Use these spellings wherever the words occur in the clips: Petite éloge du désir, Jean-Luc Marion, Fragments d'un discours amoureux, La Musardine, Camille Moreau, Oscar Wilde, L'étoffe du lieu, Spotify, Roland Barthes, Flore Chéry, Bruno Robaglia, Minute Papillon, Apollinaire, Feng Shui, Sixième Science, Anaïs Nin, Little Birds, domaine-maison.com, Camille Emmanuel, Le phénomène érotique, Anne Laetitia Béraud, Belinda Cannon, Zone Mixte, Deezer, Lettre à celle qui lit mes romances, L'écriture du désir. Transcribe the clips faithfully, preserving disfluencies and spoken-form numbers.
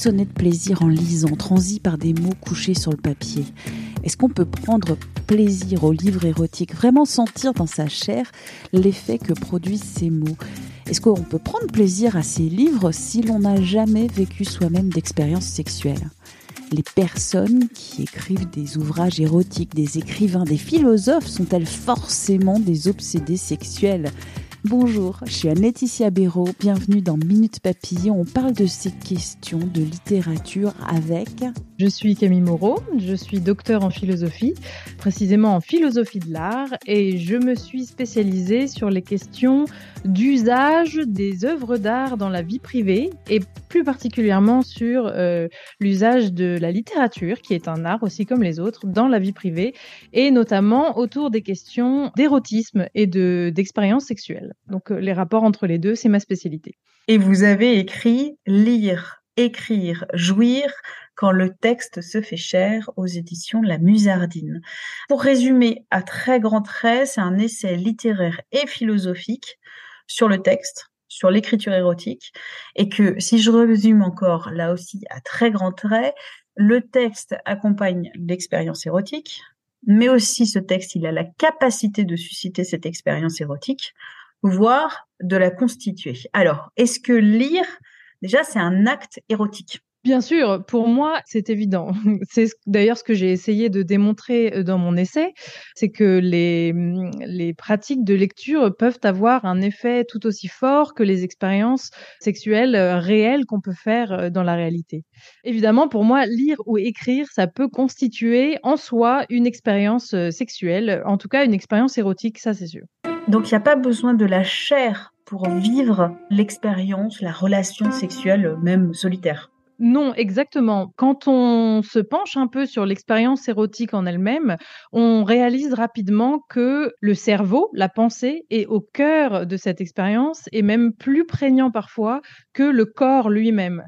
Frissonner de plaisir en lisant, transi par des mots couchés sur le papier. Est-ce qu'on peut prendre plaisir aux livres érotiques, vraiment sentir dans sa chair l'effet que produisent ces mots ? Est-ce qu'on peut prendre plaisir à ces livres si l'on n'a jamais vécu soi-même d'expérience sexuelle ? Les personnes qui écrivent des ouvrages érotiques, des écrivains, des philosophes, sont-elles forcément des obsédés sexuels ? Bonjour, je suis Anne Laetitia Béraud, bienvenue dans Minute Papillon. On parle de ces questions de littérature avec... Je suis Camille Moreau, je suis docteure en philosophie, précisément en philosophie de l'art, et je me suis spécialisée sur les questions d'usage des œuvres d'art dans la vie privée, et plus particulièrement sur euh, l'usage de la littérature, qui est un art aussi comme les autres, dans la vie privée, et notamment autour des questions d'érotisme et de, d'expérience sexuelle. Donc les rapports entre les deux, c'est ma spécialité. Et vous avez écrit « Lire, écrire, jouir » quand le texte se fait cher aux éditions La Musardine. Pour résumer à très grands traits, c'est un essai littéraire et philosophique sur le texte, sur l'écriture érotique, et que, si je résume encore là aussi à très grands traits, le texte accompagne l'expérience érotique, mais aussi ce texte, il a la capacité de susciter cette expérience érotique, voire de la constituer. Alors, est-ce que lire, déjà, c'est un acte érotique ? Bien sûr, pour moi, c'est évident. C'est d'ailleurs ce que j'ai essayé de démontrer dans mon essai, c'est que les, les pratiques de lecture peuvent avoir un effet tout aussi fort que les expériences sexuelles réelles qu'on peut faire dans la réalité. Évidemment, pour moi, lire ou écrire, ça peut constituer en soi une expérience sexuelle, en tout cas une expérience érotique, ça c'est sûr. Donc, il n'y a pas besoin de la chair pour vivre l'expérience, la relation sexuelle, même solitaire. Non, exactement. Quand on se penche un peu sur l'expérience érotique en elle-même, on réalise rapidement que le cerveau, la pensée, est au cœur de cette expérience et même plus prégnant parfois que le corps lui-même.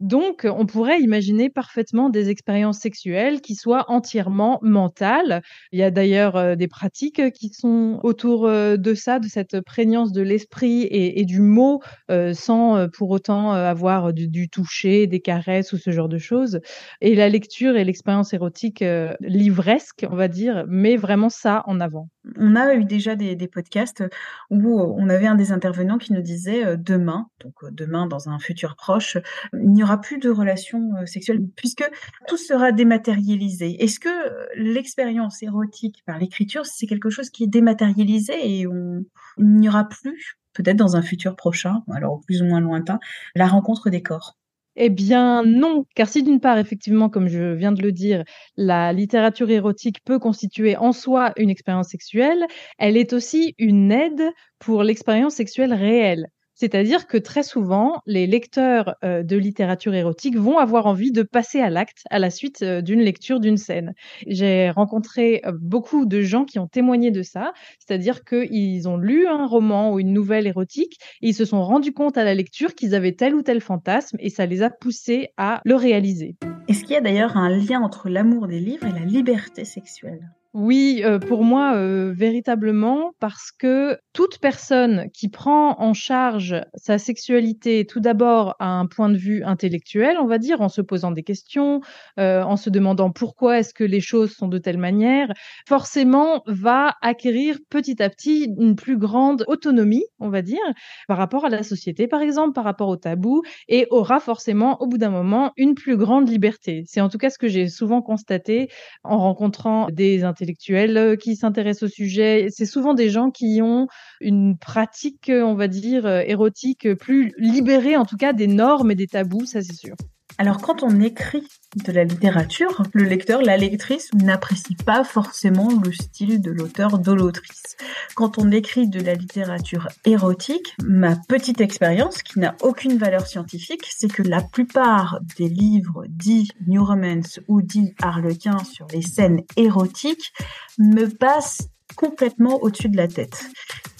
Donc, on pourrait imaginer parfaitement des expériences sexuelles qui soient entièrement mentales. Il y a d'ailleurs des pratiques qui sont autour de ça, de cette prégnance de l'esprit et, et du mot, euh, sans pour autant avoir du, du toucher, des caresses ou ce genre de choses. Et la lecture et l'expérience érotique euh, livresque, on va dire, met vraiment ça en avant. On a eu déjà des, des podcasts où on avait un des intervenants qui nous disait euh, demain, donc euh, demain dans un futur proche, il n'y aura plus de relations sexuelles puisque tout sera dématérialisé. Est-ce que l'expérience érotique par l'écriture, c'est quelque chose qui est dématérialisé et on, il n'y aura plus, peut-être dans un futur prochain, alors plus ou moins lointain, la rencontre des corps ? Eh bien non, car si d'une part, effectivement, comme je viens de le dire, la littérature érotique peut constituer en soi une expérience sexuelle, elle est aussi une aide pour l'expérience sexuelle réelle. C'est-à-dire que très souvent, les lecteurs euh, de littérature érotique vont avoir envie de passer à l'acte à la suite euh, d'une lecture d'une scène. J'ai rencontré euh, beaucoup de gens qui ont témoigné de ça, c'est-à-dire qu'ils ont lu un roman ou une nouvelle érotique et ils se sont rendus compte à la lecture qu'ils avaient tel ou tel fantasme et ça les a poussés à le réaliser. Est-ce qu'il y a d'ailleurs un lien entre l'amour des livres et la liberté sexuelle ? Oui, euh, pour moi, euh, véritablement, parce que toute personne qui prend en charge sa sexualité, tout d'abord à un point de vue intellectuel, on va dire, en se posant des questions, euh, en se demandant pourquoi est-ce que les choses sont de telle manière, forcément va acquérir petit à petit une plus grande autonomie, on va dire, par rapport à la société, par exemple, par rapport aux tabous, et aura forcément, au bout d'un moment, une plus grande liberté. C'est en tout cas ce que j'ai souvent constaté en rencontrant des intellectuels intellectuels qui s'intéressent au sujet. C'est souvent des gens qui ont une pratique, on va dire, érotique, plus libérée en tout cas des normes et des tabous, ça c'est sûr. Alors quand on écrit de la littérature, le lecteur, la lectrice n'apprécie pas forcément le style de l'auteur, de l'autrice. Quand on écrit de la littérature érotique, ma petite expérience, qui n'a aucune valeur scientifique, c'est que la plupart des livres dits New Romance ou dits Harlequin sur les scènes érotiques me passent complètement au-dessus de la tête.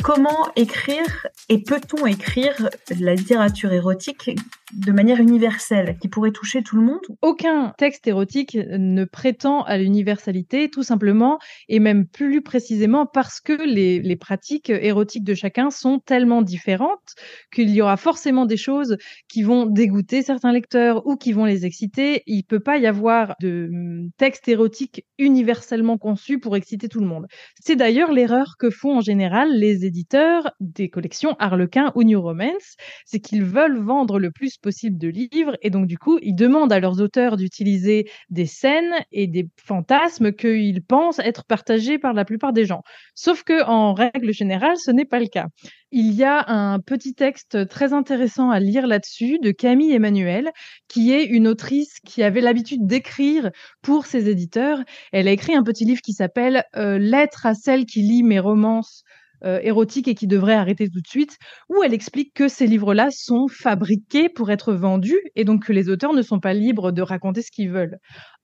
Comment écrire et peut-on écrire la littérature érotique de manière universelle, qui pourrait toucher tout le monde? Aucun texte érotique ne prétend à l'universalité, tout simplement, et même plus précisément parce que les, les pratiques érotiques de chacun sont tellement différentes qu'il y aura forcément des choses qui vont dégoûter certains lecteurs ou qui vont les exciter. Il ne peut pas y avoir de texte érotique universellement conçu pour exciter tout le monde. C'est d'ailleurs l'erreur que font en général les éditeurs des collections Harlequin ou New Romance, c'est qu'ils veulent vendre le plus possible de livres et donc du coup ils demandent à leurs auteurs d'utiliser des scènes et des fantasmes qu'ils pensent être partagés par la plupart des gens. Sauf que en règle générale, ce n'est pas le cas. Il y a un petit texte très intéressant à lire là-dessus de Camille Emmanuel, qui est une autrice qui avait l'habitude d'écrire pour ses éditeurs. Elle a écrit un petit livre qui s'appelle euh, « Lettre à celle qui lit mes romances ». Euh, érotique et qui devrait arrêter tout de suite, où elle explique que ces livres-là sont fabriqués pour être vendus et donc que les auteurs ne sont pas libres de raconter ce qu'ils veulent.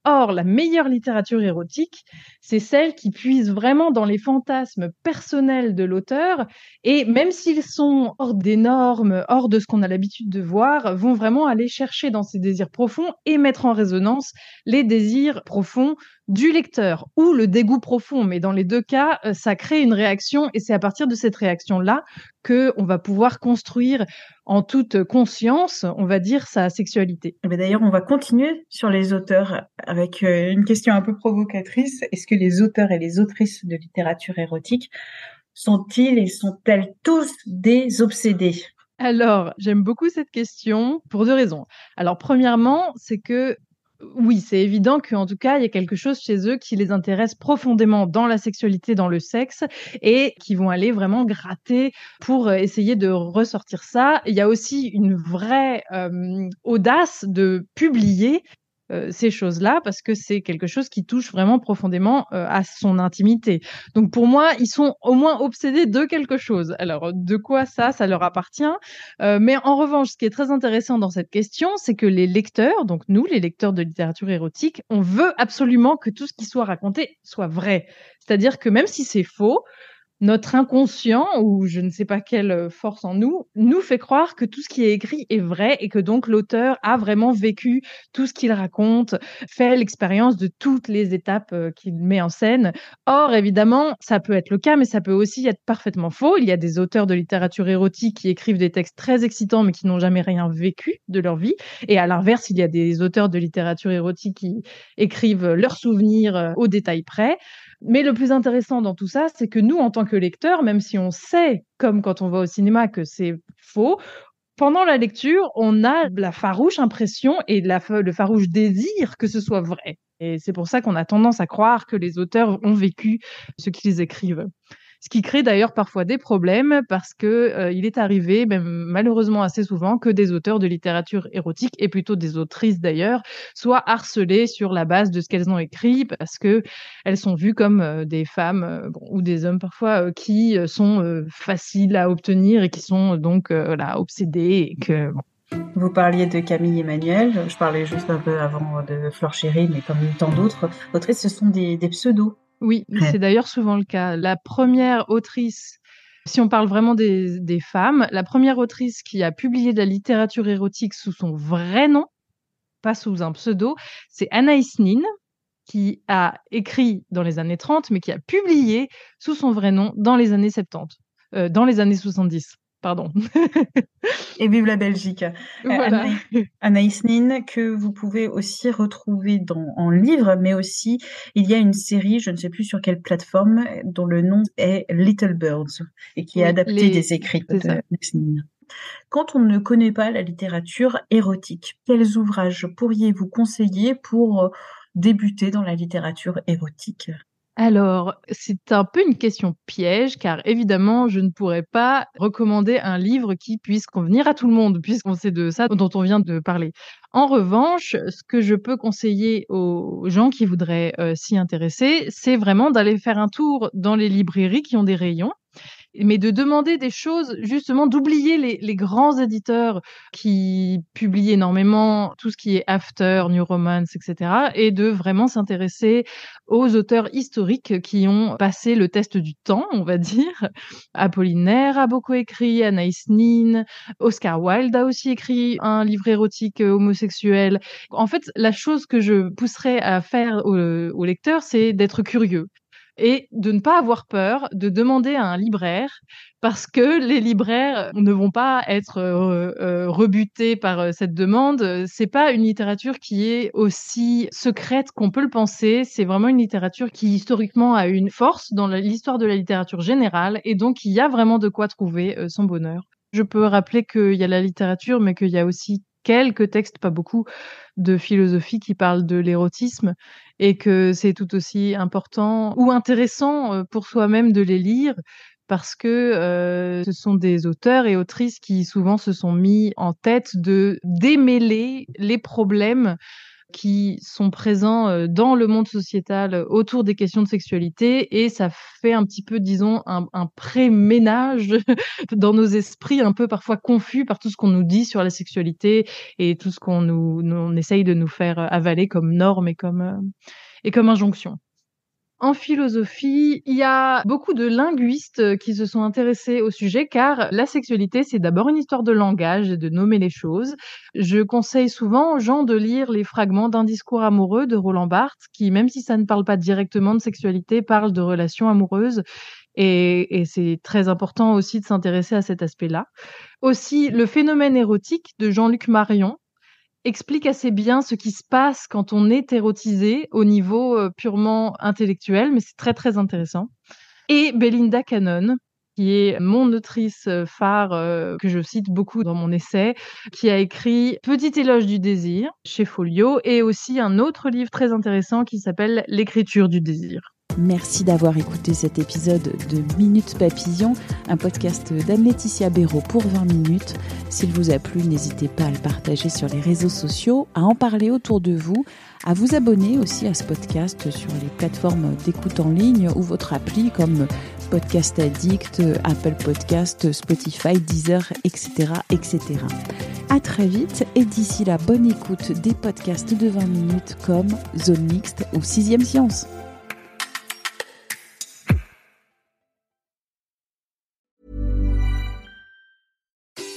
Or, la meilleure littérature érotique, c'est celle qui puise vraiment dans les fantasmes personnels de l'auteur et même s'ils sont hors des normes, hors de ce qu'on a l'habitude de voir, vont vraiment aller chercher dans ses désirs profonds et mettre en résonance les désirs profonds du lecteur ou le dégoût profond, mais dans les deux cas, ça crée une réaction et c'est à partir de cette réaction-là qu'on va pouvoir construire en toute conscience, on va dire, sa sexualité. Mais d'ailleurs, on va continuer sur les auteurs avec une question un peu provocatrice. Est-ce que les auteurs et les autrices de littérature érotique sont-ils et sont-elles tous des obsédés ? Alors, j'aime beaucoup cette question pour deux raisons. Alors, premièrement, c'est que oui, c'est évident qu'en tout cas, il y a quelque chose chez eux qui les intéresse profondément dans la sexualité, dans le sexe, et qui vont aller vraiment gratter pour essayer de ressortir ça. Il y a aussi une vraie euh, audace de publier Euh, ces choses-là, parce que c'est quelque chose qui touche vraiment profondément euh, à son intimité. Donc pour moi, ils sont au moins obsédés de quelque chose. Alors de quoi ça, ça leur appartient. Euh, mais en revanche, ce qui est très intéressant dans cette question, c'est que les lecteurs, donc nous, les lecteurs de littérature érotique, on veut absolument que tout ce qui soit raconté soit vrai. C'est-à-dire que même si c'est faux, notre inconscient, ou je ne sais pas quelle force en nous, nous fait croire que tout ce qui est écrit est vrai et que donc l'auteur a vraiment vécu tout ce qu'il raconte, fait l'expérience de toutes les étapes qu'il met en scène. Or, évidemment, ça peut être le cas, mais ça peut aussi être parfaitement faux. Il y a des auteurs de littérature érotique qui écrivent des textes très excitants, mais qui n'ont jamais rien vécu de leur vie. Et à l'inverse, il y a des auteurs de littérature érotique qui écrivent leurs souvenirs au détail près. Mais le plus intéressant dans tout ça, c'est que nous, en tant que lecteurs, même si on sait, comme quand on va au cinéma, que c'est faux, pendant la lecture, on a la farouche impression et la, le farouche désir que ce soit vrai. Et c'est pour ça qu'on a tendance à croire que les auteurs ont vécu ce qu'ils écrivent. Ce qui crée d'ailleurs parfois des problèmes parce que euh, il est arrivé, même malheureusement assez souvent, que des auteurs de littérature érotique et plutôt des autrices d'ailleurs soient harcelées sur la base de ce qu'elles ont écrit parce que elles sont vues comme euh, des femmes euh, bon, ou des hommes parfois euh, qui sont euh, faciles à obtenir et qui sont donc euh, là obsédées et que bon. Vous parliez de Camille Emmanuel, je parlais juste un peu avant de Flore Chéry, mais comme tant d'autres autrices, ce sont des, des pseudos. Oui, c'est d'ailleurs souvent le cas. La première autrice, si on parle vraiment des, des femmes, la première autrice qui a publié de la littérature érotique sous son vrai nom, pas sous un pseudo, c'est Anaïs Nin, qui a écrit dans les années trente, mais qui a publié sous son vrai nom dans les années soixante-dix. Euh, dans les années soixante-dix. Pardon. Et vive la Belgique. Voilà. Euh, Anaïs Nin, que vous pouvez aussi retrouver dans, en livre, mais aussi, il y a une série, je ne sais plus sur quelle plateforme, dont le nom est Little Birds, et qui est oui, adaptée les... des écrits de Anaïs Nin. Quand on ne connaît pas la littérature érotique, quels ouvrages pourriez-vous conseiller pour débuter dans la littérature érotique ? Alors, c'est un peu une question piège, car évidemment, je ne pourrais pas recommander un livre qui puisse convenir à tout le monde, puisqu'on sait de ça dont on vient de parler. En revanche, ce que je peux conseiller aux gens qui voudraient euh, s'y intéresser, c'est vraiment d'aller faire un tour dans les librairies qui ont des rayons, mais de demander des choses, justement, d'oublier les, les grands éditeurs qui publient énormément tout ce qui est After, New Romance, et cetera, et de vraiment s'intéresser aux auteurs historiques qui ont passé le test du temps, on va dire. Apollinaire a beaucoup écrit, Anaïs Nin, Oscar Wilde a aussi écrit un livre érotique homosexuel. En fait, la chose que je pousserais à faire au, au lecteur, c'est d'être curieux. Et de ne pas avoir peur de demander à un libraire, parce que les libraires ne vont pas être euh, rebutés par cette demande. C'est pas une littérature qui est aussi secrète qu'on peut le penser. C'est vraiment une littérature qui, historiquement, a une force dans l'histoire de la littérature générale, et donc il y a vraiment de quoi trouver son bonheur. Je peux rappeler qu'il y a la littérature, mais qu'il y a aussi quelques textes, pas beaucoup, de philosophie qui parlent de l'érotisme, et que c'est tout aussi important ou intéressant pour soi-même de les lire, parce que euh, ce sont des auteurs et autrices qui souvent se sont mis en tête de démêler les problèmes qui sont présents dans le monde sociétal autour des questions de sexualité, et ça fait un petit peu, disons, un, un pré-ménage dans nos esprits, un peu parfois confus par tout ce qu'on nous dit sur la sexualité et tout ce qu'on nous, nous on essaye de nous faire avaler comme norme et comme, euh, et comme injonction. En philosophie, il y a beaucoup de linguistes qui se sont intéressés au sujet, car la sexualité, c'est d'abord une histoire de langage et de nommer les choses. Je conseille souvent aux gens de lire les fragments d'un discours amoureux de Roland Barthes, qui, même si ça ne parle pas directement de sexualité, parle de relations amoureuses. Et, et c'est très important aussi de s'intéresser à cet aspect-là. Aussi, Le phénomène érotique de Jean-Luc Marion explique assez bien ce qui se passe quand on est érotisé au niveau purement intellectuel, mais c'est très, très intéressant. Et Belinda Cannon, qui est mon autrice phare, euh, que je cite beaucoup dans mon essai, qui a écrit « Petite éloge du désir » chez Folio, et aussi un autre livre très intéressant qui s'appelle « L'écriture du désir ». Merci d'avoir écouté cet épisode de Minute Papillon, un podcast d'Anne Laetitia Béraud pour vingt minutes. S'il vous a plu, n'hésitez pas à le partager sur les réseaux sociaux, à en parler autour de vous, à vous abonner aussi à ce podcast sur les plateformes d'écoute en ligne ou votre appli comme Podcast Addict, Apple Podcast, Spotify, Deezer, et cetera, et cetera. À très vite, et d'ici là, bonne écoute des podcasts de vingt minutes comme Zone Mixte ou Sixième Science.